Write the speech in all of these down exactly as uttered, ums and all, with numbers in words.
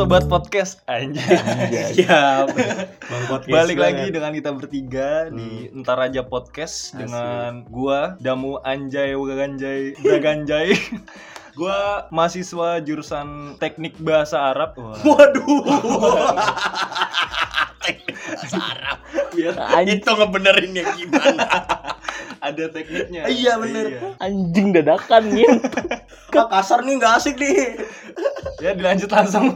sobat podcast anjir. Ya. Balik lagi dengan kita bertiga hmm. di Entar Aja Podcast. Asli. Dengan gua Damu Anjay Waganjay Braganjay. Gua mahasiswa jurusan Teknik Bahasa Arab. Wah. Waduh. Teknik Bahasa Arab. Biar itu ngebenerinnya gimana? Ada tekniknya. Iya benar. Iya. Anjing dadakan gitu. Ke kasar nih enggak asik nih. Ya dilanjut langsung.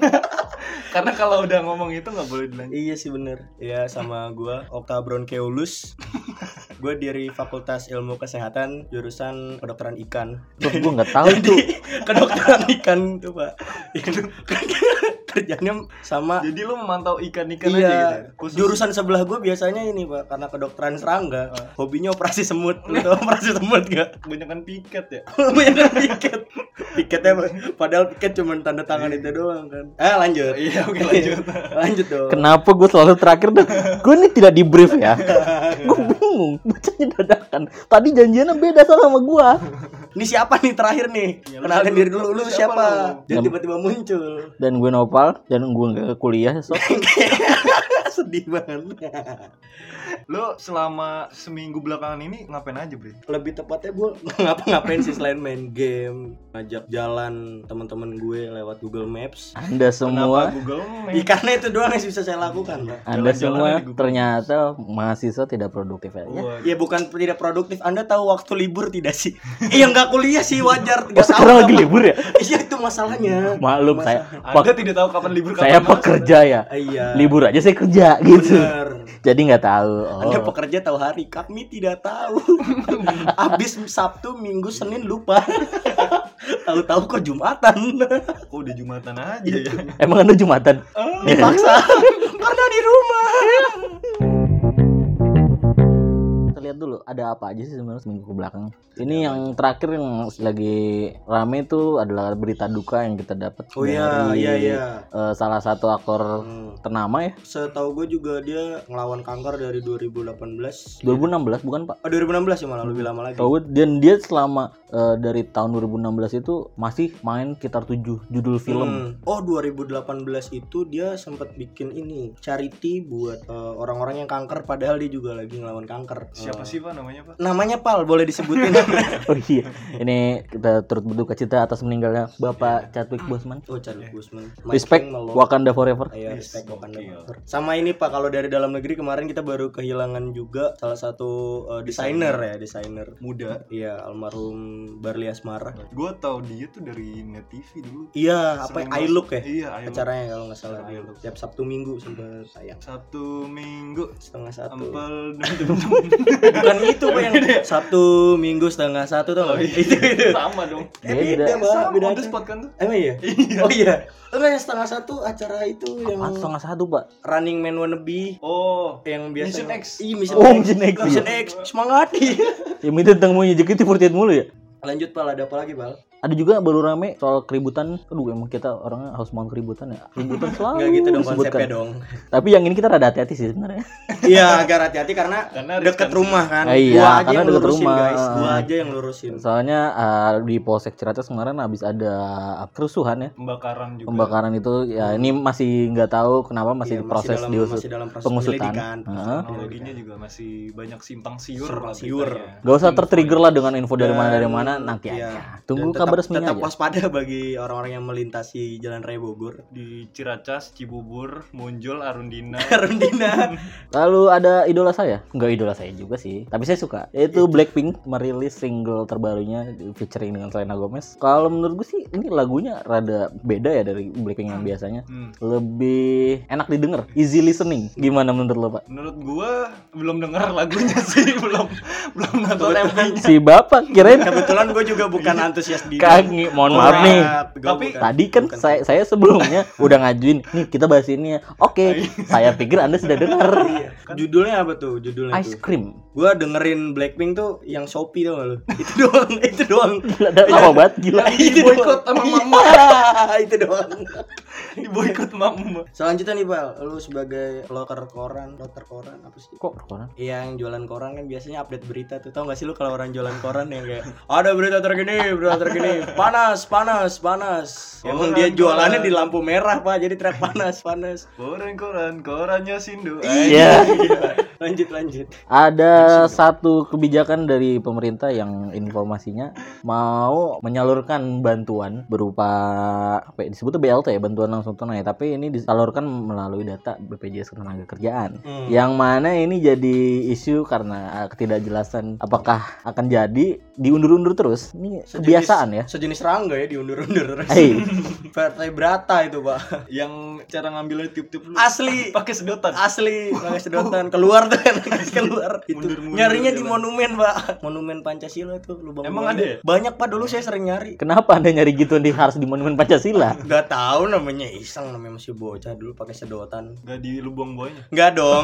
Karena kalau udah ngomong itu enggak boleh dilanjut. Iya sih benar. Iya sama gua Okta Bronkeolus. Gue dari Fakultas Ilmu Kesehatan jurusan kedokteran ikan. Gue nggak tahu tuh kedokteran ikan tuh pak. Itu kerjanya sama. Jadi lo memantau ikan-ikan iya, aja gitu. Khusus. Jurusan sebelah gue biasanya ini pak, karena kedokteran serangga. Ah. Hobinya operasi semut. Lo tau operasi semut nggak? Kebanyakan piket ya. Kebanyakan piket. Piketnya padahal piket cuma tanda tangan itu doang kan. Eh lanjut. Iya oke lanjut. Lanjut dong. Kenapa gue selalu terakhir dong? Gue ini tidak di brief ya. Gue bingung. Bacanya dadakan. Tadi janjiannya beda sama gua. Ini siapa nih terakhir nih? Ya, kenalin diri dulu lu siapa? Jadi tiba-tiba muncul. Dan gue Nopal dan gue enggak ke kuliah so. Sedih banget. Lu selama seminggu belakangan ini ngapain aja, Bre? Lebih tepatnya gue ngapa-ngapain sih selain main game, ngajak jalan teman-teman gue lewat Google Maps. Anda semua Maps? Karena itu doang yang bisa saya lakukan, Pak. Anda semua ternyata mahasiswa tidak produktif ya. Waduh. Ya bukan tidak produktif. Anda tahu waktu libur tidak sih? Iya enggak kuliah sih wajar. Enggak oh, tahu lagi libur ya? Iya itu masalahnya. Maklum masalah. Saya. Anda pak- tidak tahu kapan libur kapan. Saya pekerja ya. Iya. Libur aja saya kerja. Ya, gitu. Jadi nggak tahu. Oh. Anda pekerja tahu hari, kami tidak tahu. Abis Sabtu, Minggu, Senin lupa. Tahu-tahu kok Jumatan. Kok udah Jumatan aja ya? Emang Anda Jumatan? Oh, dipaksa karena di rumah. Lihat dulu ada apa aja sih sebenarnya seminggu ke belakang. Ini ya, yang terakhir yang lagi rame itu adalah berita duka yang kita dapat oh, dari ya, ya, ya. Uh, salah satu aktor hmm. ternama ya. Setahu gue juga dia ngelawan kanker dari dua ribu delapan belas. dua ribu enam belas bukan Pak? Oh, dua ribu enam belas ya malah hmm. lebih lama lagi. Tahu dan dia selama uh, dari tahun dua ribu enam belas itu masih main sekitar tujuh judul film. Hmm. Oh, dua ribu delapan belas itu dia sempat bikin ini charity buat uh, orang-orang yang kanker padahal dia juga lagi ngelawan kanker. Siap. Apa sih Pak namanya Pak? Namanya Pal, boleh disebutin. Oh iya. Ini kita turut berduka cita atas meninggalnya Bapak Chadwick Boseman. Oh Chadwick Boseman. Respect Wakanda forever. Ayo, respect Wakanda forever. Sama ini Pak, kalau dari dalam negeri kemarin kita baru kehilangan juga salah satu uh, desainer ya, desainer muda. Iya, almarhum Barli Asmara. Gua tahu dia tuh dari Net T V dulu. Iya, apa I Look ya? Iya, acaranya kalau enggak salah I Look. Tiap Sabtu Minggu sampai tayang. Sabtu Minggu setengah satu. Ampel. Bukan itu Pak yang Sabtu Minggu setengah satu tau gak? Itu itu sama dong. Eh beda Pak, beda aja. Spot kan tuh? Emang iya? Oh iya. Enggak yang setengah satu acara itu yang apa setengah satu Pak? Running Man Wannabe. Oh yang biasa Mission X. Iya Mission X. Mission X semangat. Ya minta tentang mau nyejek itu forty-eight mulu ya? Lanjut Pak, ada apa lagi Pak? Ada juga baru rame soal keributan. Aduh emang kita orangnya harus mau keributan ya. Keributan selalu. Enggak gitu dong konsepnya dong. Tapi yang ini kita rada hati-hati sih sebenarnya. Iya, agak hati-hati karena, karena dekat rumah kan. Eh, iya, gua aja yang lurusin rumah. Guys. Gua aja yang lurusin. Soalnya uh, di Polsek Ciracas kemarin habis ada kerusuhan ya. Pembakaran juga. Pembakaran itu ya ini masih enggak tahu kenapa masih ya, proses di usut pengusutan. Heeh. Teknologinya juga masih banyak simpang siur. Simpang siur. Enggak usah tertrigger lah dengan info dari mana dari mana nanti aja. Tunggu kabar. Tetap waspada bagi orang-orang yang melintasi Jalan Raya Bogor di Ciracas, Cibubur, Munjul, Arundina. Arundina. Lalu ada idola saya? Enggak idola saya juga sih, tapi saya suka. Yaitu Blackpink merilis single terbarunya featuring dengan Selena Gomez. Kalau menurut gue sih ini lagunya rada beda ya dari Blackpink yang biasanya. Hmm. Lebih enak didengar, easy listening. Gimana menurut lo, Pak? Menurut gue belum dengar lagunya sih, belum belum nonton M V-nya. Si Bapak kirain. Kebetulan gue juga bukan antusias di Kangi, mohon oh, maaf nih. Tapi tadi kan bukan. saya saya sebelumnya udah ngajuin nih kita bahas ini ya. Oke, okay. Saya pikir Anda sudah dengar. Judulnya apa tuh? Judulnya Ice tuh. Cream. Gua dengerin Blackpink tuh yang Shopee tuh lu. Itu doang, itu doang. Gila, lama banget gila. Boikot sama mama. Itu doang. Diboikot emak-emak. Selanjutnya nih Bal, lu sebagai loker koran, loker koran apa sih? Kok koran? Iya, yang jualan koran kan biasanya update berita tuh. Tau gak sih lu kalau orang jualan koran yang kayak ada berita terkini, berita terkini, panas, panas, panas. Emang dia jualannya koran. Di lampu merah Pak, jadi teriak panas, panas. Koran, koran, korannya Sindu. Iya. Lanjut, lanjut. Ada satu kebijakan dari pemerintah yang informasinya mau menyalurkan bantuan berupa apa disebut B L T ya, bantuan langsung tunai, tapi ini disalurkan melalui data B P J S Ketenagakerjaan. Hmm. Yang mana ini jadi isu karena ketidakjelasan apakah akan jadi diundur-undur terus. Ini sejenis, kebiasaan ya. Sejenis serangga ya diundur-undur terus. Hey. Partai Brata itu, Pak. Yang cara ngambilnya tiup-tiup dulu. Asli pakai sedotan. Asli pakai sedotan keluar tuh kan keluar. Itu nyarinya di monumen, Pak. Monumen Pancasila tuh lubang. Emang ada ya? Banyak, Pak. Dulu saya sering nyari. Kenapa Anda nyari gitu di harus di monumen Pancasila? Enggak tahu namanya iseng, namanya masih bocah dulu pakai sedotan. Enggak di lubang buayanya. Enggak dong.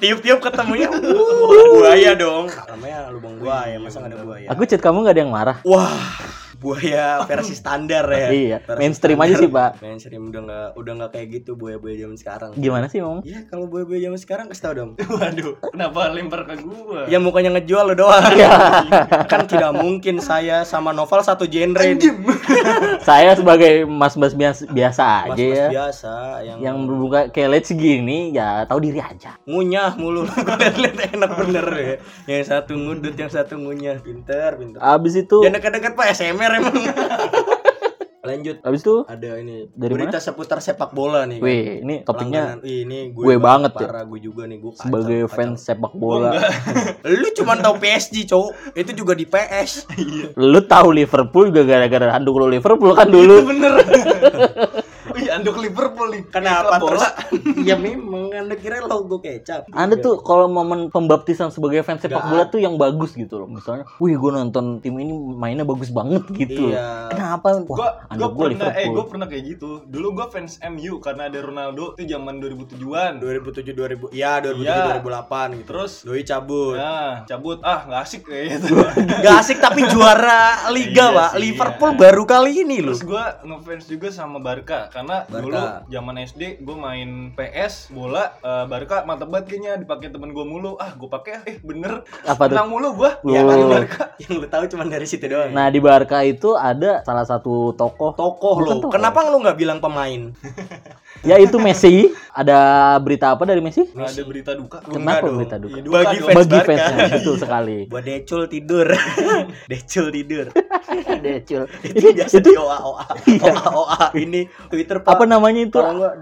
Tiup-tiup ketemunya buaya dong. Namanya lubang buaya, masa enggak ada buaya. Aku chat kamu enggak ada yang marah. Wah. Buaya versi standar ya. Iya, versi mainstream standar. Aja sih, Pak. Mainstream udah enggak udah enggak kayak gitu buaya-buaya zaman sekarang. Gimana sih, Mom? Iya, kalau buaya-buaya zaman sekarang kasih tau dong. Waduh, kenapa lempar ke gua? Ya mukanya ngejual lo doang. Kan tidak mungkin saya sama Noval satu genre. Saya sebagai mas-mas biasa, biasa aja mas-mas ya. Mas biasa yang yang buka kelet segini ya tahu diri aja. Ngunyah mulu. Lihat-lihat enak bener ya. Yang satu ngudut, yang satu ngunyah. Pinter, pinter. Abis itu jangan dekat-dekat Pak S M R. Lanjut. Habis itu ada ini dari berita mana? Seputar sepak bola nih. Wih, kan? Ini topiknya ini gue, gue banget ya. Parah gue juga nih, gue kacau, sebagai kacau. Fans sepak bola. Oh, lu cuma tahu P S G, cowok. Itu juga di P S. Lu tahu Liverpool juga gara-gara handuk lu Liverpool kan dulu. Itu bener. Wih, anduk Liverpool nih. Kenapa terus? Ya memang Anda kira logo kecap. Anda tuh kalau momen pembaptisan sebagai fans sepak bola tuh yang bagus gitu loh. Misalnya, wih gue nonton tim ini mainnya bagus banget gitu. Iya. Kenapa? Wah, anduk gue Liverpool. Eh, gue pernah kayak gitu. Dulu gue fans M U karena ada Ronaldo itu zaman dua ribu tujuh-an. dua ribu tujuh dua ribu. Ya, dua ribu tujuh dua ribu delapan gitu. Terus doi cabut. Nah, cabut. Ah, enggak asik kayak gitu. Enggak asik tapi juara liga, Pak. Liverpool baru kali ini loh. Terus gue ngefans juga sama Barca. Karena Barca. Dulu zaman S D gue main P S bola uh, Barca mantep banget kayaknya dipakai temen gue mulu. Ah gue pakai eh bener apa menang mulu gue. Ya kan Barca yang lu tahu cuma dari situ doang. Nah di Barca itu ada salah satu tokoh tokoh lu. Kenapa lu nggak bilang pemain? Ya itu Messi. Ada berita apa dari Messi? Nggak ada berita duka. Kenapa dong. Berita duka? Ya, duka bagi fans bagi fansnya betul sekali. Buat decul tidur. Decul tidur. Decul. Itu biasa di O A O A. O A O A ini Twitter, Pak. Apa namanya itu?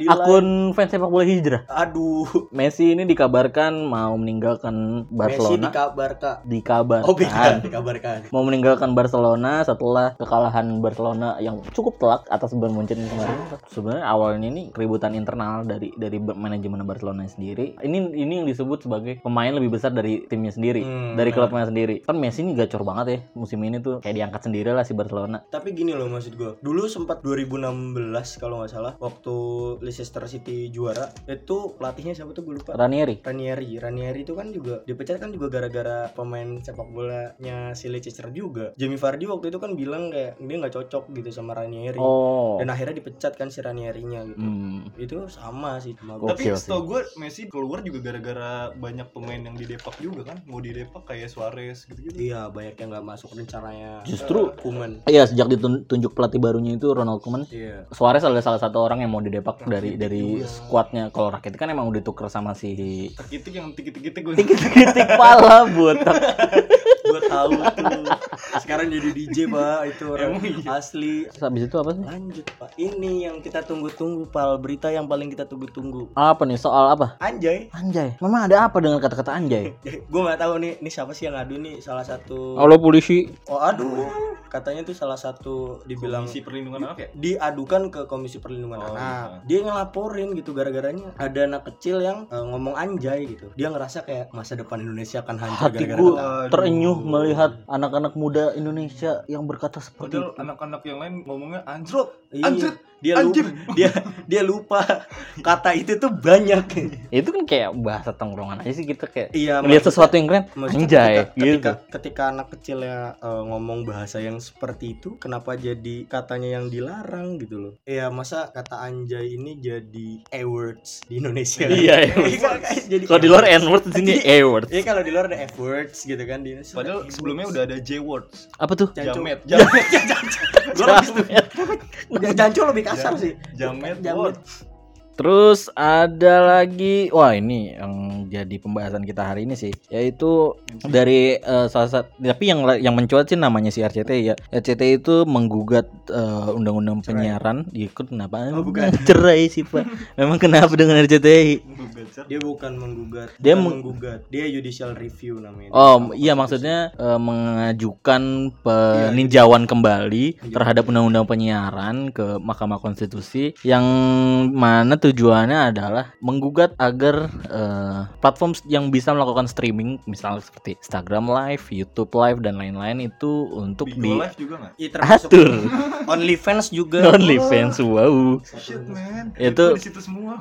Akun fans sepak bola hijrah. Aduh. Messi ini dikabarkan mau meninggalkan Barcelona. Messi dikabarkan. Dikabarkan. Oh, bukan. Dikabarkan. Mau meninggalkan Barcelona setelah kekalahan Barcelona yang cukup telak atas Bayern Munchen kemarin. Sebenarnya awalnya ini keributan internal dari dari manajemen Barcelona sendiri. Ini ini yang disebut sebagai pemain lebih besar dari timnya sendiri, hmm, dari klubnya sendiri. Kan Messi ini gacor banget ya musim ini tuh kayak diangkat sendiri lah si Barcelona. Tapi gini loh maksud gue. Dulu sempat dua ribu enam belas kalau nggak salah waktu Leicester City juara itu pelatihnya siapa tuh gue lupa. Ranieri. Ranieri. Ranieri itu kan juga dipecat kan juga gara-gara pemain sepak bolanya si Leicester juga. Jamie Vardy waktu itu kan bilang kayak dia nggak cocok gitu sama Ranieri. Oh. Dan akhirnya dipecat kan si Ranierinya gitu. Hmm. Itu sama sih. Sama gue. Tapi setahu gue Messi keluar juga gara-gara banyak pemain yang di Depak juga kan. Mau di Depak kayak Suarez gitu-gitu. Iya banyak yang nggak masuk rencananya. Justru uh, Koeman. Iya sejak ditunjuk pelatih barunya itu Ronald Koeman. Iya. Suarez ada salah satu orang yang mau didepak Rakitic dari dari iya. Skuadnya. Kalau Rakitic kan emang udah tuker sama si Rakitic yang titik-titik gue. Titik-titik pala botak. Gue tahu tuh. Sekarang jadi D J, Pak. Itu orang asli. Terus habis itu apa sih? Lanjut, Pak. Ini yang kita tunggu-tunggu, Pak. Berita yang paling kita tunggu-tunggu. Apa nih? Soal apa? Anjay. Anjay. Memang ada apa dengan kata-kata anjay? Gue enggak tahu nih. Nih siapa sih yang ngadu nih? Salah satu Halo polisi. Oh, aduh. Katanya tuh salah satu dibilang Komisi Perlindungan Anak ya? Diadukan ke Komisi Perlindungan oh, Anak. Iya. Dia ngelaporin gitu gara-garanya ada anak kecil yang uh, ngomong anjay gitu. Dia ngerasa kayak masa depan Indonesia akan hancur gara-gara kata. Hati terenyuh melihat anak-anak muda Indonesia yang berkata seperti padahal itu. Anak-anak yang lain ngomongnya anjrok, anjrit. Dia lupa, dia dia lupa kata itu tuh banyak. Itu kan kayak bahasa tongkrongan aja sih kita kayak iya, melihat maksudnya, sesuatu yang keren anjay. Ketika, gitu. ketika, ketika anak kecil ya uh, ngomong bahasa bahasa yang seperti itu kenapa jadi katanya yang dilarang gitu loh. Ya masa kata anjay ini jadi A-words di Indonesia kan? Iya, kalau di luar N-words ini A-words. Iya, kalau di luar ada F-words gitu kan di Indonesia. Padahal sebelumnya udah ada J-words. Apa tuh? Jamet. Jamet. Jamet. Jancol lebih kasar sih. Jamet. Jamet. Terus ada lagi, wah ini yang jadi pembahasan kita hari ini sih, yaitu dari uh, salah satu, tapi yang yang mencuat sih namanya si R C T I ya. R C T I itu menggugat uh, undang-undang cerai. Penyiaran, ikut kenapa? Oh, bukan. Cerai sih Pak. Memang kenapa dengan R C T I? Dia bukan menggugat, dia bukan meng- menggugat, dia judicial review namanya. Oh iya, maksudnya uh, mengajukan peninjauan ya, kembali ya, terhadap undang-undang penyiaran ke Mahkamah Konstitusi yang mana tujuannya adalah menggugat agar uh, platform yang bisa melakukan streaming misalnya seperti Instagram Live, YouTube Live dan lain-lain itu untuk Bigo di Live juga enggak? Ya, atur. OnlyFans juga. OnlyFans, oh. Wow. Shit man. Itu di situ semua.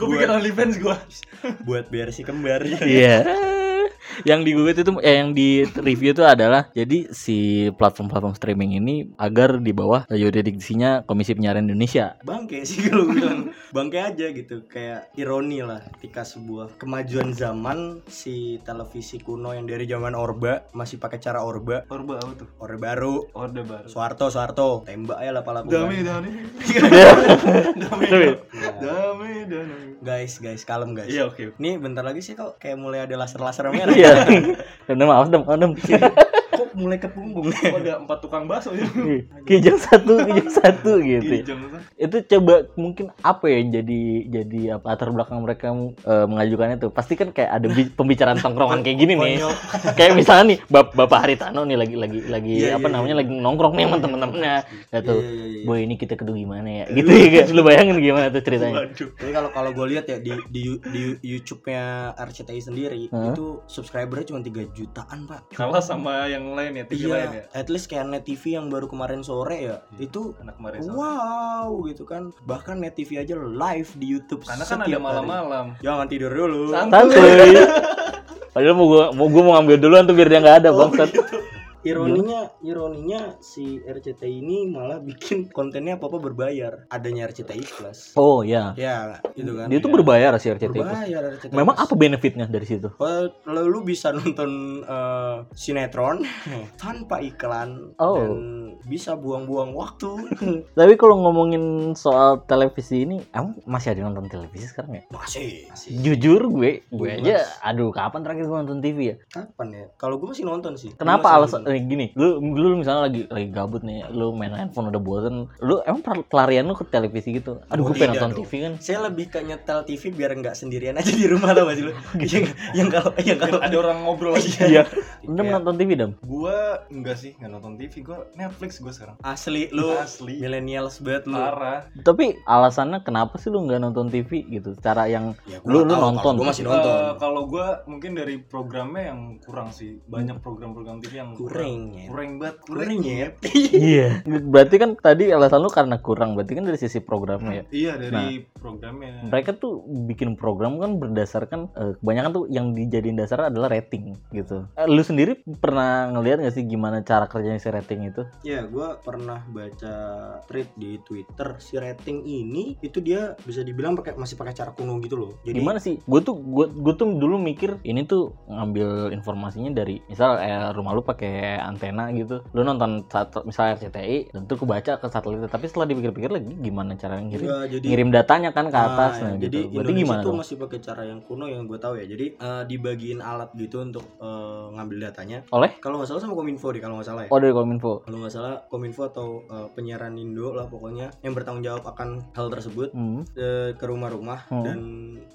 Gue bikin OnlyFans gue buat biar si kembar. Iya. Yeah. Yang digugat itu eh, yang di review itu adalah jadi si platform-platform streaming ini agar di bawah yurisdiksinya Komisi Penyiaran Indonesia. Bangke sih kalau bilang. Bangke aja gitu, kayak ironi lah ketika sebuah kemajuan zaman si televisi kuno yang dari zaman Orba masih pakai cara Orba. Orba apa tuh? Orde Baru. Orde Baru. Suarto Suarto tembak ya lah pala. Dami dami. Dami dami. Dami dami. Guys, guys, kalem guys. Iya, oke. Okay. Nih bentar lagi sih kok kayak mulai ada laser-laser merah. Iya. Udah maaf, udah, udah. Kok mulai ke punggung? Kok ada empat tukang bakso ya? Kijang satu, kijang satu gitu. Itu coba mungkin apa ya yang jadi jadi apa latar belakang mereka uh, mengajukannya tuh? Pasti kan kayak ada bi- pembicaraan tongkrongan kayak gini nih. Kayak misalnya nih Bap- Bapak Haritano nih lagi lagi lagi yeah, apa yeah, namanya yeah. lagi nongkrong nih sama teman-temannya. Gitu. Boy ini kita kedua gimana ya? Gitu ya. Lu bayangin gimana tuh ceritanya? Jadi kalau kalau gue lihat ya di di, di YouTube-nya R C T I sendiri huh? itu subscribernya cuma tiga jutaan, Pak. Kalah sama yang lain ya, T V iya, lain ya. At least kayak Net T V yang baru kemarin sore ya. Hmm, itu anak kemarin sore. Wow, gitu kan. Bahkan Net T V aja live di YouTube. Karena kan ada malam-malam. Hari. Jangan tidur dulu. Santuy. Padahal mau gua mau gua mau ngambil duluan tuh biar dia enggak ada, oh, bangsat. Gitu. Ironinya, ironinya si R C T I ini malah bikin kontennya apa-apa berbayar. Adanya R C T I Plus. Oh ya. Ya, gitu kan. Dia tuh ya. berbayar si R C T I Plus. Berbayar R C T I Plus. Memang apa benefitnya dari situ? Kalau lu bisa nonton uh, sinetron tanpa iklan oh. dan bisa buang-buang waktu. Tapi kalau ngomongin soal televisi ini, emang masih ada nonton televisi sekarang ya? Masih. masih. Jujur gue, gue Mas. aja aduh kapan terakhir gue nonton T V ya? Kapan ya? Kalau gue masih nonton sih. Kenapa alasan gini, lu, lu misalnya lagi lagi gabut nih, lu main handphone udah bosen, lu emang pelarian lu ke televisi gitu? Aduh, oh, gue pengen nonton dong. T V kan. Saya lebih ke nyetel T V biar nggak sendirian aja di rumah tau gak sih lu? Yang, yang kalau yang kalau ada orang ngobrol aja. Iya. Dem nonton T V Dem? Gua enggak sih, nggak nonton T V, gua Netflix gua sekarang. Asli lu, asli. Millennials banget lu. Parah. Tapi alasannya kenapa sih lu nggak nonton T V gitu? Cara yang ya, lu lu tahu, nonton. Gua masih nonton. Uh, kalau gua mungkin dari programnya yang kurang sih, banyak program-program T V yang kurang. Kurang, kurang banget, kurang ya. Iya. Berarti kan tadi alasan lu karena kurang, berarti kan dari sisi programnya ya. Iya, dari nah, programnya. Mereka tuh bikin program kan berdasarkan eh, kebanyakan tuh yang dijadiin dasar adalah rating gitu. Eh, lu sendiri pernah ngelihat nggak sih gimana cara kerjanya si rating itu? Iya, gue pernah baca thread di Twitter si rating ini itu dia bisa dibilang pakai masih pakai cara kuno gitu loh. Jadi gimana sih? Gue tuh gue gue tuh dulu mikir ini tuh ngambil informasinya dari misal eh, rumah lu pakai antena gitu, lu nonton sat- misalnya R C T I, tentu kebaca ke satelit. Tapi setelah dipikir-pikir lagi, gimana cara ngirim ya, jadi, ngirim datanya kan ke atas nah, nah, gitu. Jadi berarti Indonesia tuh masih pakai cara yang kuno yang gue tahu ya. Jadi uh, dibagiin alat gitu untuk uh, ngambil datanya. Oleh? Kalau nggak salah sama Kominfo deh, kalau nggak salah ya. Oh dari Kominfo. Kalau nggak salah Kominfo atau uh, penyiaran Indo lah pokoknya yang bertanggung jawab akan hal tersebut hmm. uh, ke rumah-rumah hmm. dan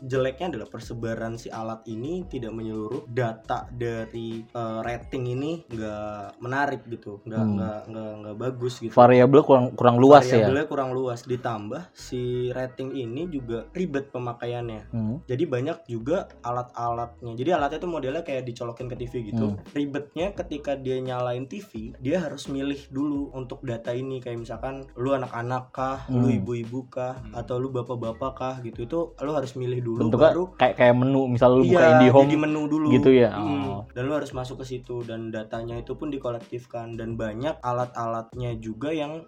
jeleknya adalah persebaran si alat ini tidak menyeluruh. Data dari uh, rating ini nggak menarik gitu, nggak hmm. nggak nggak nggak bagus gitu. Variabelnya kurang kurang luas variabelnya ya. Variabelnya kurang luas ditambah si rating ini ini juga ribet pemakaiannya. Hmm. Jadi banyak juga alat-alatnya. Jadi alatnya tuh modelnya kayak dicolokin ke T V gitu. Hmm. Ribetnya ketika dia nyalain T V, dia harus milih dulu untuk data ini, kayak misalkan lu anak-anak kah, hmm. lu ibu-ibu kah, hmm. atau lu bapak-bapak kah gitu. Itu lu harus milih dulu. Bentuknya baru kayak kayak menu, misal lu iya, buka IndiHome. Jadi menu dulu. Gitu ya. Hmm. Oh. Dan lu harus masuk ke situ dan datanya itu pun dikolektifkan dan banyak alat-alatnya juga yang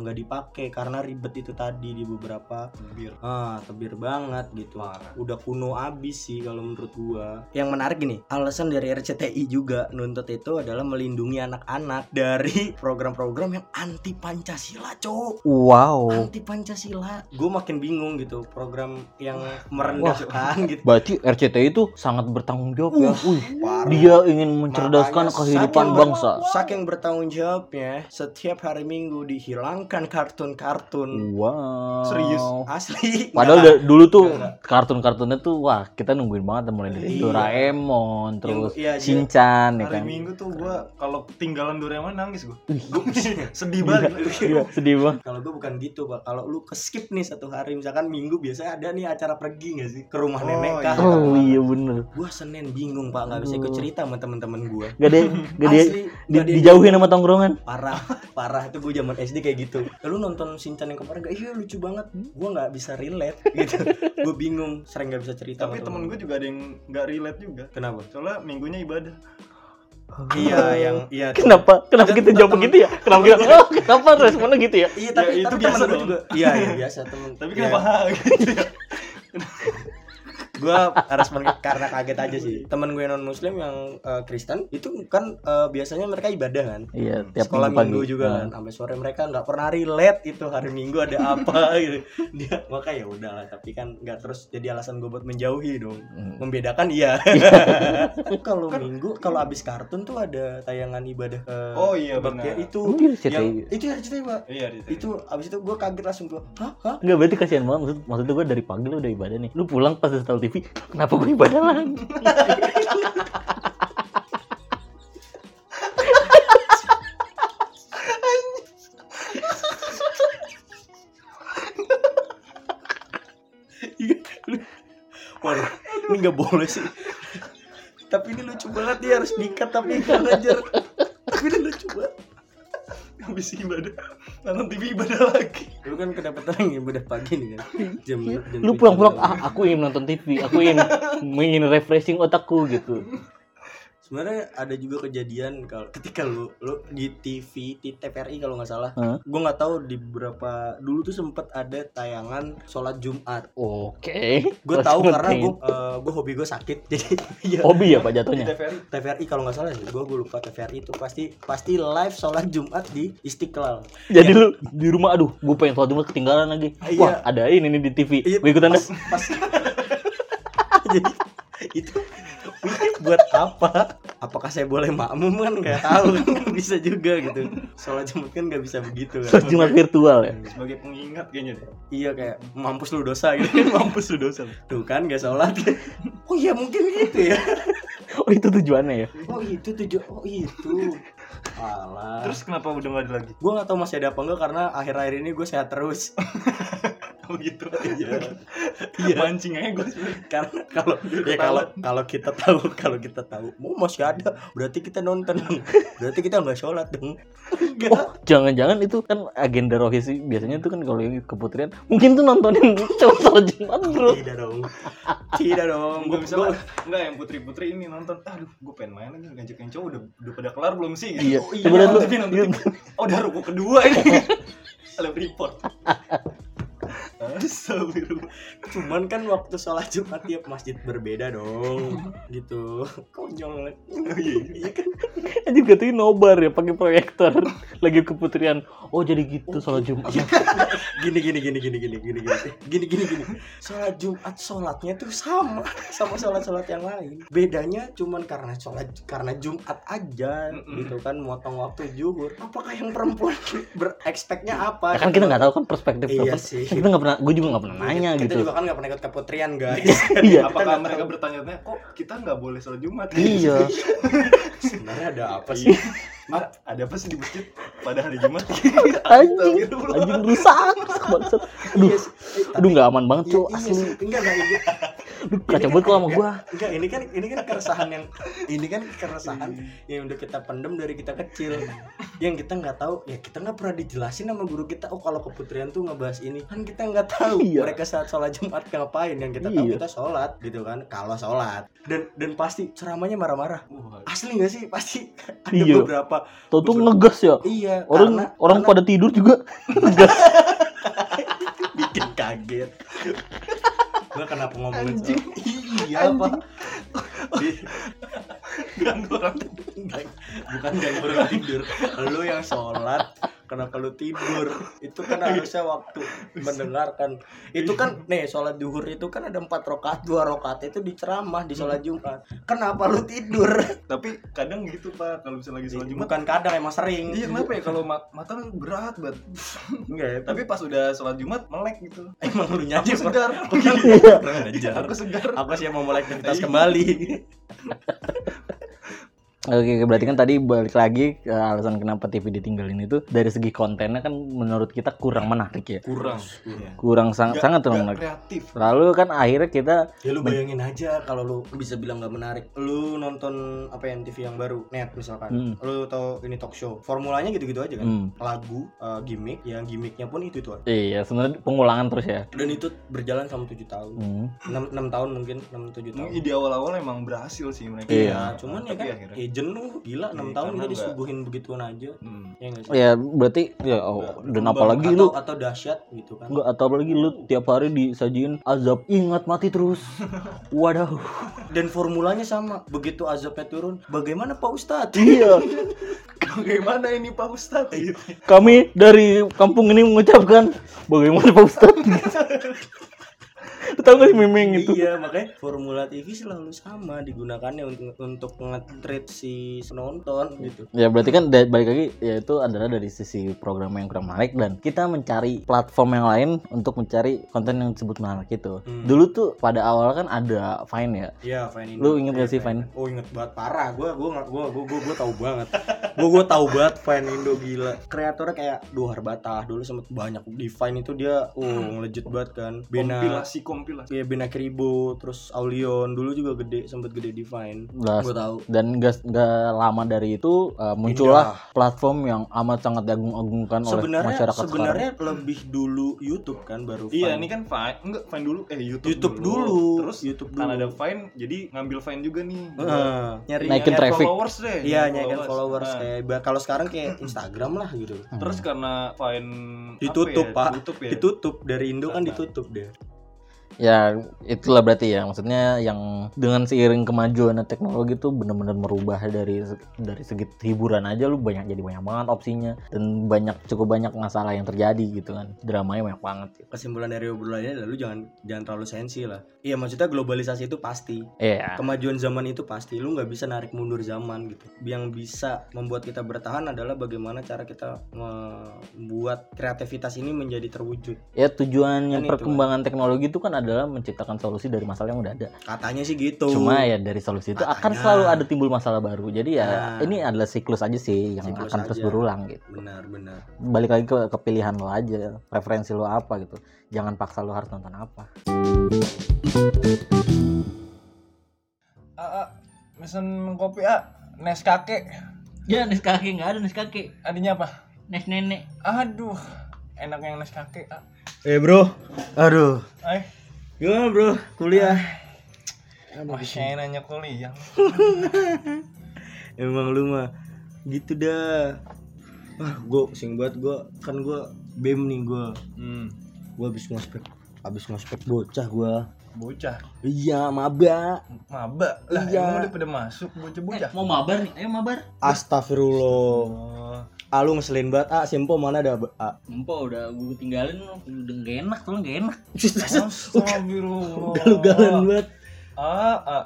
nggak uh, dipakai karena ribet itu tadi di beberapa tebir. Ah, tebir banget gitu. Parah. Udah kuno abis sih kalau menurut gua. Yang menarik gini, alasan dari R C T I juga nuntut itu adalah melindungi anak-anak dari program-program yang anti Pancasila, cok. Wow. Anti Pancasila. Gua makin bingung gitu, program yang merendahkan gitu. Berarti R C T I itu sangat bertanggung jawab uh, ya. Wih, dia ingin mencerdaskan makanya kehidupan saking bangsa. Ber- saking bertanggung jawabnya, setiap hari Minggu dihilangkan kartun-kartun. Wow. Serius, asli. Padahal gak, dulu tuh gak, gak. kartun-kartunnya tuh wah, kita nungguin banget mulai dari iya. Doraemon terus iya, Shinchan ya kan. Hari Minggu tuh gua kalau ketinggalan Doraemon nangis gua. Gua sedih banget. Iya, sedih banget. Kalau gua bukan gitu, Pak. Kalau lu keskip nih satu hari, misalkan Minggu biasanya ada nih acara pergi enggak sih? Ke rumah oh, nenek kah? Iya. Oh iya bener. Gua Senin bingung, Pak, enggak bisa ikut cerita sama teman-teman gua. Enggak deh, enggak dijauhin sama tongkrongan. Parah, parah itu gua zaman S D kayak gitu. Lu nonton Shinchan yang kemarin enggak? Iya lucu banget. Gua enggak bisa relate gitu. Gua bingung, sering enggak bisa cerita. Tapi temen gua juga ada yang enggak relate juga. Kenapa? Soalnya minggunya ibadah. Iya yang iya. Kenapa? Kenapa kita jawab begitu ya? Kenapa kita? Oh, kenapa responnya gitu ya? Iya, tapi itu biasa juga. Iya, biasa temen. Tapi kenapa gitu ya? Gue respon karena kaget aja sih. Temen gue non muslim yang uh, Kristen itu kan uh, biasanya mereka ibadah kan. Iya, tiap sekolah minggu, minggu juga nah. kan sampai sore mereka nggak pernah relate itu hari Minggu ada apa gitu. Dia makanya ya udahlah, tapi kan nggak terus jadi alasan gue buat menjauhi dong. Hmm. Membedakan iya. Kalau kan, Minggu kalau abis kartun tuh ada tayangan ibadah. Uh, oh iya benar. Itu yang, itu hari cerita Pak. Iya, itu abis itu gue kaget langsung tuh. Hah? Hah? Enggak, berarti kasihan banget. Maksud maksud gue dari pagi lu udah ibadah nih. Lu pulang pas setel T V, kenapa gue ibadah lagi? Waduh, ini nggak boleh sih. Tapi ini lucu banget, dia harus dikat tapi nggak ngajar. Tapi ini lucu banget. Habis ibadah, nonton T V ibadah lagi. Lu kan kedapetan yang ibadah pagi nih kan. Jam, jam lu pulang-pulang, ah, aku ingin nonton T V, aku ingin ingin refreshing otakku gitu. Sebenarnya ada juga kejadian kalau ketika lu lu di T V, di T V R I kalau nggak salah, huh? Gue nggak tahu di beberapa dulu tuh sempet ada tayangan sholat Jumat. Oke. Okay. Gue tahu karena gue uh, gue hobi gue sakit jadi. Ya, hobi ya Pak jatuhnya. T V R I, T V R I kalau nggak salah sih, gue gue lupa T V R I itu pasti pasti live sholat Jumat di Istiqlal. Jadi ya. Lu di rumah, aduh, gue pengen sholat Jumat ketinggalan lagi. Ah, wah iya. Ada ini nih di T V. Iya, gue ikutan pas, pas. Jadi itu. Buat apa? Apakah saya boleh makmum kan? Gak tahu, kan bisa juga gitu. Sholat Jumat kan gak bisa begitu kan. Sholat Jumat virtual ya. Sebagai pengingat kayaknya deh. Iya kayak mampus lu dosa gitu. Mampus lu dosa. Tuh kan gak sholat. Oh iya mungkin gitu ya. Oh itu tujuannya ya. Oh itu tujuan. Oh itu. Alah. Terus kenapa udah gak ada lagi? Gue gak tahu masih ada apa enggak karena akhir-akhir ini gue sehat terus. Begitu aja. Iya. Mancingannya gue karena kalau ya kalau kalau kita tahu kalau kita tahu mau masih ada berarti kita nonton. Berarti kita enggak sholat dong. Oh, jangan-jangan itu kan agenda rohis biasanya itu kan kalau keputrian mungkin tuh nontonin sholat Jumat, Bro. Tidak dong. Tidak dong. Gue bisa enggak yang putri-putri ini nonton. Aduh, gue pengen main lagi ngajak yang cowok udah udah pada kelar belum sih? Gitu. Iya. Oh, iya. Coba dulu. Oh, udah ruku kedua ini. Live report. Cuman kan waktu sholat Jumat tiap masjid berbeda dong gitu. Konyol. Iya kan. Anjir katanya nobar ya pakai proyektor lagi keputrian. Oh jadi gitu sholat Jumat. Gini gini gini gini gini gini gini gini gini. Sholat Jumat sholatnya tuh sama sama sholat-sholat yang lain. Bedanya cuman karena sholat karena Jumat aja gitu kan motong waktu zuhur. Apakah yang perempuan berekspeknya apa? Kan kita nggak tahu kan perspektif. Iya sih. Kita nggak pernah, gue juga nggak pernah nanya kita gitu. Kita juga kan nggak pernah ikut keputrian guys. Iya. Apakah mereka bertanya-tanya kok kita nggak boleh sholat Jumat? Iya. Sebenarnya ada apa sih? Mak, ada apa sih di masjid? pada hari Jumat. Anjing, anjing rusak. Aduh, yes, aduh nggak aman banget tuh iya, asli. Enggak enggak ini. Kacau banget kalau sama gua. Enggak, ini kan ini kan keresahan yang ini kan keresahan yang udah kita pendem dari kita kecil. Yang kita nggak tahu, ya kita nggak pernah dijelasin sama guru kita. Oh kalau keputrian tuh ngebahas ini, kan kita nggak tahu iya. Mereka saat sholat Jumat ngapain. Yang kita iya. tahu kita sholat gitu kan. Kalau sholat dan dan pasti ceramahnya marah-marah. Asli nggak sih pasti ada iya. beberapa. Tentu ngegas ya. Iya. Orang karena, orang karena... pada tidur juga ngegas. Bikin kaget. Gua kenapa ngomongin soal iya apa? Ganggu orang tidur. Bukan ganggu orang tidur. Lu yang sholat kenapa lu tidur? Itu kan harusnya waktu mendengarkan. Itu kan nih sholat duhur itu kan ada empat rakaat, dua rakaat itu diceramah di sholat Jumat. Kenapa lu tidur? Tapi kadang gitu Pak, kalau misalnya lagi sholat Jumat. Bukan kadang emang sering. Iya kenapa ya kalau mat- mata berat banget. Enggak ya. Tapi pas udah sholat Jumat melek gitu. Emang lu nyadar. Aku segar. Aku segar. Apa sih yang mau melek aktivitas kembali? Oke, berarti kan tadi balik lagi ke alasan kenapa T V ditinggalin itu dari segi kontennya kan menurut kita kurang menarik ya. Kurang, kurang, kurang sang- gak, sangat kurang kreatif. Lalu kan akhirnya kita. Ya lu bayangin men- aja kalau lu bisa bilang nggak menarik. Lu nonton apa yang T V yang baru, Net misalkan. Hmm. Lu tau ini talk show. Formulanya gitu-gitu aja kan. Hmm. Lagu, uh, gimmick, yang gimmicknya pun itu itu aja. Iya, sebenarnya pengulangan terus ya. Dan itu berjalan selama tujuh tahun, hmm. enam tahun mungkin, enam tujuh tahun. Di awal-awal emang berhasil sih mereka. Iya, ya, cuman ya kan. Akhirnya. Jenuh gila enam ya, tahun kita disuguhin begituan aja. Hmm. Ya enggak sih? Ya berarti ya oh, dan apalagi atau, lu atau dahsyat gitu kan. Enggak atau apalagi lu tiap hari disajiin azab ingat mati terus. Waduh. Dan formulanya sama. Begitu azabnya turun, bagaimana Pak Ustadz? Iya. Bagaimana ini Pak Ustadz? Kami dari kampung ini mengucapkan bagaimana Pak Ustadz? Tahu nggak sih meme yang itu? Iya makanya formula T V selalu sama digunakannya untuk untuk nge-treat si penonton gitu. Ya berarti kan da- balik lagi ya itu adalah dari sisi program yang kurang menarik dan kita mencari platform yang lain untuk mencari konten yang disebut menarik itu. Hmm. Dulu tuh pada awal kan ada Vine ya. Iya Vine ini. Lu inget nggak ya, sih Vine? Oh inget banget parah. Gua gua gua gua gua, gua tahu banget. gua gua tahu banget Vine Indo gila. Kreatornya kayak Duhar Batah dulu sempet banyak di Vine itu dia oh ngelejit banget kan. Bena kompilasi kom- Iya Bina Kribo, terus Aulion dulu juga gede, sempet gede di Vine. Gue tahu. Dan gak, gak lama dari itu uh, muncullah Indah. Platform yang amat sangat diagung-agungkan sebenarnya, oleh masyarakat sebenarnya sekarang. Sebenarnya lebih dulu YouTube kan baru Vine. Iya ini kan Vine, enggak Vine dulu, eh YouTube, YouTube dulu. dulu. Terus YouTube dulu. Karena ada Vine, jadi ngambil Vine juga nih. Uh, nyari naikin traffic. Followers deh. Iya naikin followers. Kayak nah. Kalau sekarang kayak Instagram lah gitu. Hmm. Terus karena Vine ditutup ya, Pak, ditutup, ya? ditutup dari Indo nah, kan ditutup deh. Ya itulah berarti ya maksudnya yang dengan seiring kemajuan teknologi tuh benar-benar merubah dari dari segi hiburan aja lu banyak jadi banyak banget opsinya dan banyak cukup banyak masalah yang terjadi gitu kan dramanya banyak banget gitu. Kesimpulan dari obrolannya lalu jangan jangan terlalu sensi lah. Iya maksudnya globalisasi itu pasti yeah. Kemajuan zaman itu pasti lu nggak bisa narik mundur zaman gitu. Yang bisa membuat kita bertahan adalah bagaimana cara kita membuat kreativitas ini menjadi terwujud. Ya tujuannya kan perkembangan itu. Teknologi itu kan adalah menciptakan solusi dari masalah yang udah ada. Katanya sih gitu. Cuma ya dari solusi itu katanya. Akan selalu ada timbul masalah baru. Jadi ya nah. Ini adalah siklus aja sih yang siklus akan aja. Terus berulang gitu. Benar, benar. Balik lagi ke kepilihan lo aja, preferensi lo apa gitu. Jangan paksa lo harus nonton apa. Ah, mesen kopi ah, Neskake. Ya Neskake enggak ada Neskake. Adanya apa? Nes nenek. Aduh, enak yang Neskake ah. Eh bro, aduh. Eh, gimana bro? Kuliah? Masih nanya kuliah. Emang lu mah gitu dah. Ah, gue pusing banget gue. Kan gue B E M nih gue. Hmm. Gue abis ngospek, abis ngospek bocah gue. Bocah? Iya, maba. Maba? Lah, iya. Emang udah pada masuk bocah-bocah. Eh, mau mabar nih, ayo mabar. Astagfirullah. Ah lu ngeselin banget, ah Simpo mana ada ah. Simpo udah gue tinggalin, udah gak enak, tolong gak enak Astagfirullah. Udah lu galan banget ah, ah.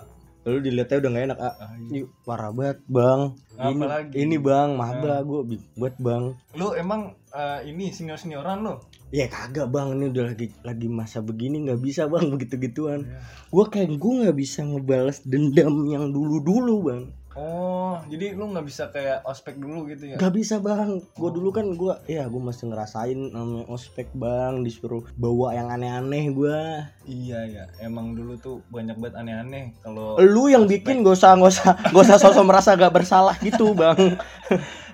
Lu dilihatnya udah gak enak, ah, ah iya. Parah banget bang. Ini, ini bang, maba nah. Gue buat bang. Lu emang uh, ini senior-senioran lu? Ya kagak bang, ini udah lagi lagi masa begini gak bisa bang, begitu-gituan ya. Gue kayak gue gak bisa ngebales dendam yang dulu-dulu bang. Oh Oh, jadi lu nggak bisa kayak ospek dulu gitu ya? Nggak bisa bang, gue dulu kan gue, ya gue masih ngerasain namanya ospek bang, disuruh bawa yang aneh-aneh gue. Iya ya, emang dulu tuh banyak banget aneh-aneh kalau. Lu yang ospek. Bikin gak usah gak usah gak usah sosok merasa gak bersalah gitu bang.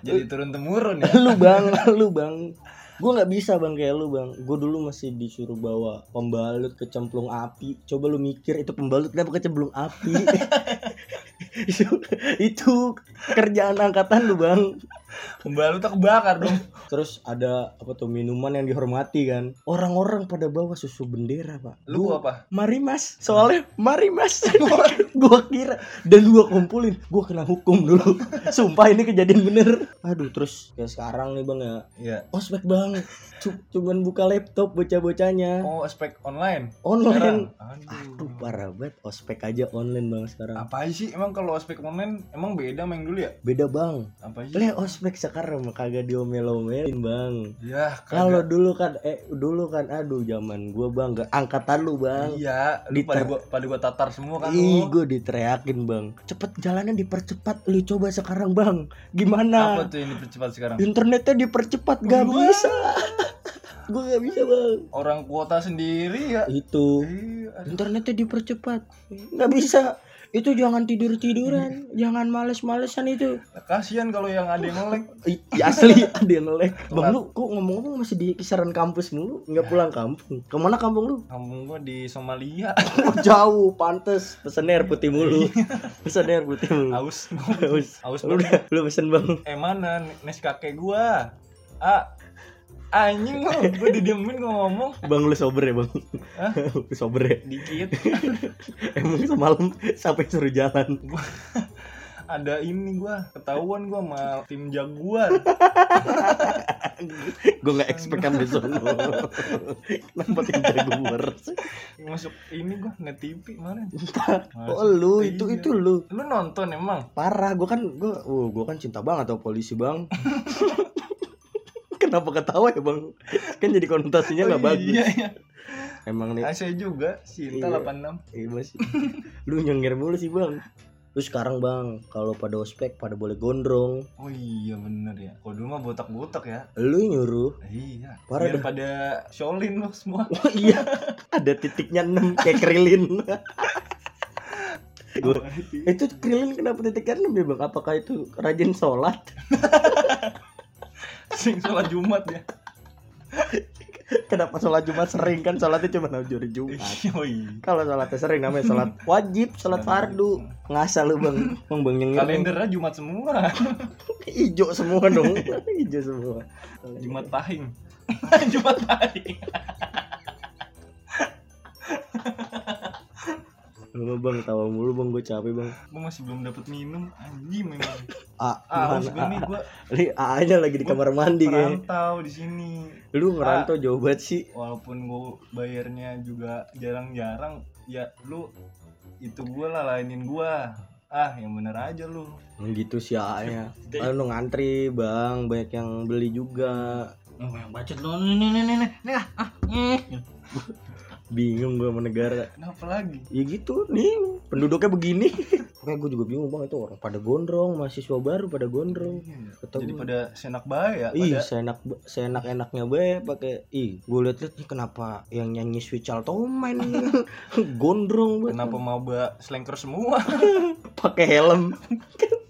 Jadi turun temurun ya. Lu bang, lu bang. Gue nggak bisa bang kayak lu bang. Gue dulu masih disuruh bawa pembalut kecemplung api. Coba lu mikir itu pembalut kenapa kecemplung api? itu, itu kerjaan angkatan lu bang. Pembalut tak kebakar dong. Terus ada apa tuh minuman yang dihormati kan? Orang-orang pada bawa susu bendera pak. Lu gua, apa? Mari mas. Soalnya mari mas. Gua kira dan gua kumpulin. Gua kena hukum dulu. Sumpah ini kejadian bener. Aduh terus ya sekarang nih bang ya. Iya. Ospek bang. Cuman buka laptop bocah-bocahnya. Oh, ospek online. Online. Aduh. Aduh parah banget. Ospek aja online bang sekarang. Apa sih? Emang kalau ospek online emang beda main dulu ya? Beda bang. Apa sih? Leh ospek sekarang mah kagak diomel-omelin bang. Ya. Kalau dulu kan eh dulu kan aduh zaman gua bang gak angkatan lu bang. Iya. Lu Diter- pada gua pada gua tatar semua kan. Ih, gua diteriakin bang. Cepet jalannya dipercepat. Lu coba sekarang bang. Gimana? Apa tuh yang dipercepat sekarang? Internetnya dipercepat gak Udah. Bisa. Gue gak bisa bang. Orang kuota sendiri ya. Itu eh, internetnya dipercepat. Gak bisa. Itu jangan tidur-tiduran. Jangan males-malesan itu ya. Kasian kalau yang ada yang nge-lag. Ya asli ada yang nge-lag. Bang lu kok ngomong-ngomong masih di kisaran kampus mulu. Gak pulang kampung. Kemana kampung lu? Kampung gue di Somalia. Jauh pantes. Pesen air putih mulu. Pesen air putih mulu. Aus Aus, Aus bang. Udah, lu pesen bang. Eh mana nes kakek gue. Ah anjing lo, gue didiemin gue ngomong. Bang lu sober ya bang? Hah? Sober ya? Dikit. Emang semalam sampai suruh jalan. Ada ini gue, ketahuan gue sama tim jagoan. Gue gak expect kan besok lo. Kenapa tim jagoan? Masuk ini gue, Net T V kemarin. Oh lu, itu itu lu. Lu nonton emang? Parah, gue kan, gue oh, gue kan cinta banget sama polisi bang. Kenapa ketawa ya bang? Kan jadi konotasinya nggak oh, bagus. Iya, iya. Emang nih. Saya juga Sinta delapan enam. Iya masih. Lu nyengir mulu sih bang. Lu sekarang bang, kalau pada ospek pada boleh gondrong. Oh iya bener ya. Kalau dulu mah botak-botak ya. Lu nyuruh. Iya. Biar pada Shaolin lo semua. Oh iya. Ada titiknya enam kayak Krilin. Gua, itu Krilin kenapa titiknya enam ya bang? Apakah itu rajin sholat? Sering sholat Jumat ya. Kenapa sholat Jumat sering kan sholatnya cuma hari Jumat. Kalau sholatnya sering namanya sholat wajib, sholat fardu. Ngasal lu bang, bang bang nyengir. Kalendernya Jumat semua. Ijo semua dong, ijo semua. Jumat pahing. Jumat pahing. Lu bang tawa mulu bang, gue capek bang. Gue masih belum dapat minum, anjing memang. A, ah, ini gue, ini A aja lagi di kamar mandi kayaknya. Merantau di sini. Lu merantau jauh banget sih. Walaupun gue bayarnya juga jarang-jarang, ya lu itu gue lah lainin gue. Ah, yang bener aja lu. Gitu sih A-nya. Lalu lu ngantri bang, banyak yang beli juga. Oh, yang bacot lu, nih nih nih nih, nih ah, nih. Bingung gue sama negara. Kenapa lagi? Ya gitu nih, penduduknya begini. Pokoknya gue juga bingung bang, itu orang pada gondrong, mahasiswa baru pada gondrong. Ketemu. Jadi pada senak bae ya. Ih, senak senak-enaknya bae pakai. Ih, gue liat-liat nih kenapa yang nyanyi Switchal Tomain gondrong banget. Kenapa mau bawa slanker semua? Pakai helm.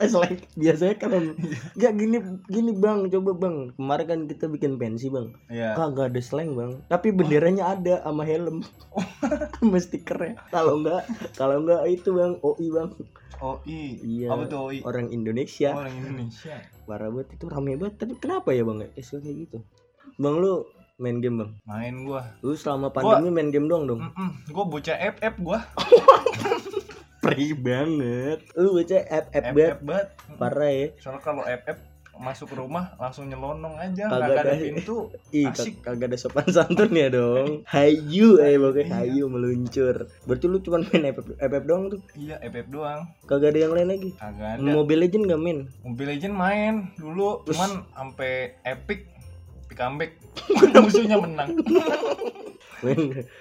Selain biasanya kan enggak gini gini bang, coba bang. Kemarin kan kita bikin pensi bang. Iya. Kagak ada slang bang. Tapi benderanya oh. Ada sama helm. Oh. Sama stikernya. Kalau enggak, kalau enggak itu bang O I bang. O I. Iya. Apa tuh O I? Orang Indonesia. Orang Indonesia. Parah banget itu rame banget. Tapi kenapa ya bang? Eh kayak gitu. Bang lu main game bang? Main gua. Lu selama pandemi gua main game doang dong. Mm-mm. Gua bocah F F gua. Perih banget. Lu baca F F banget. Parah ya. Soalnya kalau F F masuk rumah langsung nyelonong aja. Kagak ada pintu. Ih, asik. Kagak ada sopan santun ya dong. Hayu eh pokoknya hayu meluncur. Berarti lu cuma main F F doang tuh? Iya F F doang. Kagak ada yang lain lagi? Kagak ada. Mobile Legend gak main? Mobile Legend main dulu. Ush. Cuman sampai epic comeback. Musuhnya menang.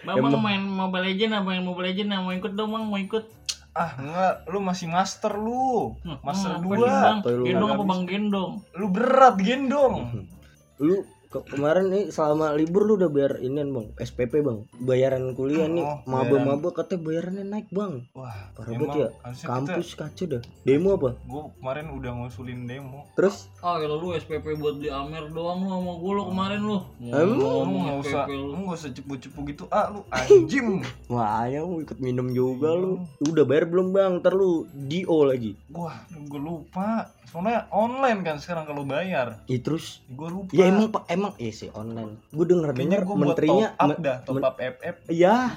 Bang mau main Mobile Legend apa yang Mobile Legend? Mau ikut dong bang, mau ikut. Ah enggak, lu masih master lu. Master hmm, dua. Gendong apa bang gendong? Lu berat gendong. Lu ke- kemarin nih selama libur lu udah bayar inian bang, S P P bang, bayaran kuliah oh, nih, maba-maba katanya bayarannya naik bang. Wah, parah banget ya. Kampus kita... kacau dah. Demo apa? Gua kemarin udah ngusulin demo. Terus? Ah ya lu S P P buat beli Amer doang lu sama gua lu kemarin lu. Lu nggak usah, lu nggak usah cepu-cepu gitu ah lu anjing. Wah ya lu ikut minum juga lu. Udah bayar belum bang? Ntar lu D O lagi. Wah, gua lupa. Soalnya online kan sekarang kalau bayar. Iya terus? Gua lupa. Ya emang pak. Emang eh sih online. Gue denger denger menterinya top up dah, top up F F. Iya.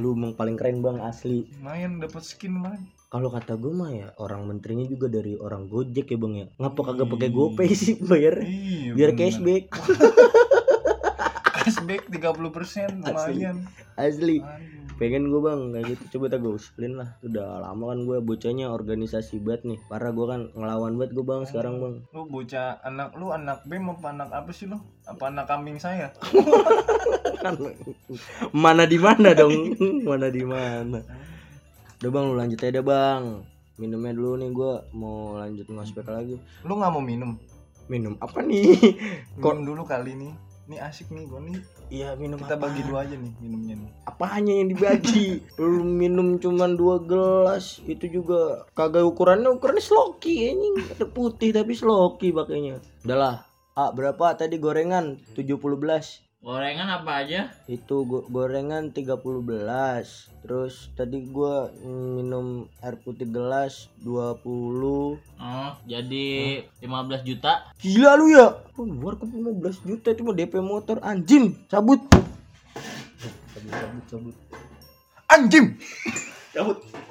Lu emang paling keren bang asli. Main dapat skin main. Kalau kata gue mah ya orang menterinya juga dari orang Gojek ya bang ya. Ngapa kagak pakai GoPay sih bayar? Iyi, biar bener. Cashback. Cashback tiga puluh persen lumayan. Asli. Asli. Pengen gue bang kayak gitu, coba tak gue usulin lah. Udah lama kan gue bocahnya organisasi banget nih. Parah gue kan ngelawan banget gue bang sekarang bang. Lu bocah anak, lu anak B apa anak apa sih lu? Apa anak kambing saya? Mana di mana dong? Mana di mana? Udah bang lu lanjut aja bang. Minumnya dulu nih, gue mau lanjut ngospek lagi. Lu gak mau minum? Minum apa nih? Minum dulu kali nih. Nih asik nih gue nih. Iya minum kita apaan? Bagi dua aja nih minumnya nih. Apanya yang dibagi? Lu minum cuman dua gelas itu juga kagak ukurannya, ukurannya sloki anjing. Ada putih tapi sloki pakainya. Udahlah. Ah berapa tadi gorengan? tujuh puluh belas. Gorengan apa aja? Itu go- gorengan tiga puluh belas. Terus tadi gua minum air putih gelas dua puluh. Hmm, jadi hmm. lima belas juta. Gila lu ya. Luar ke lima belas juta cuma D P motor anjing. Cabut. Cabut cabut cabut. Anjing. Cabut.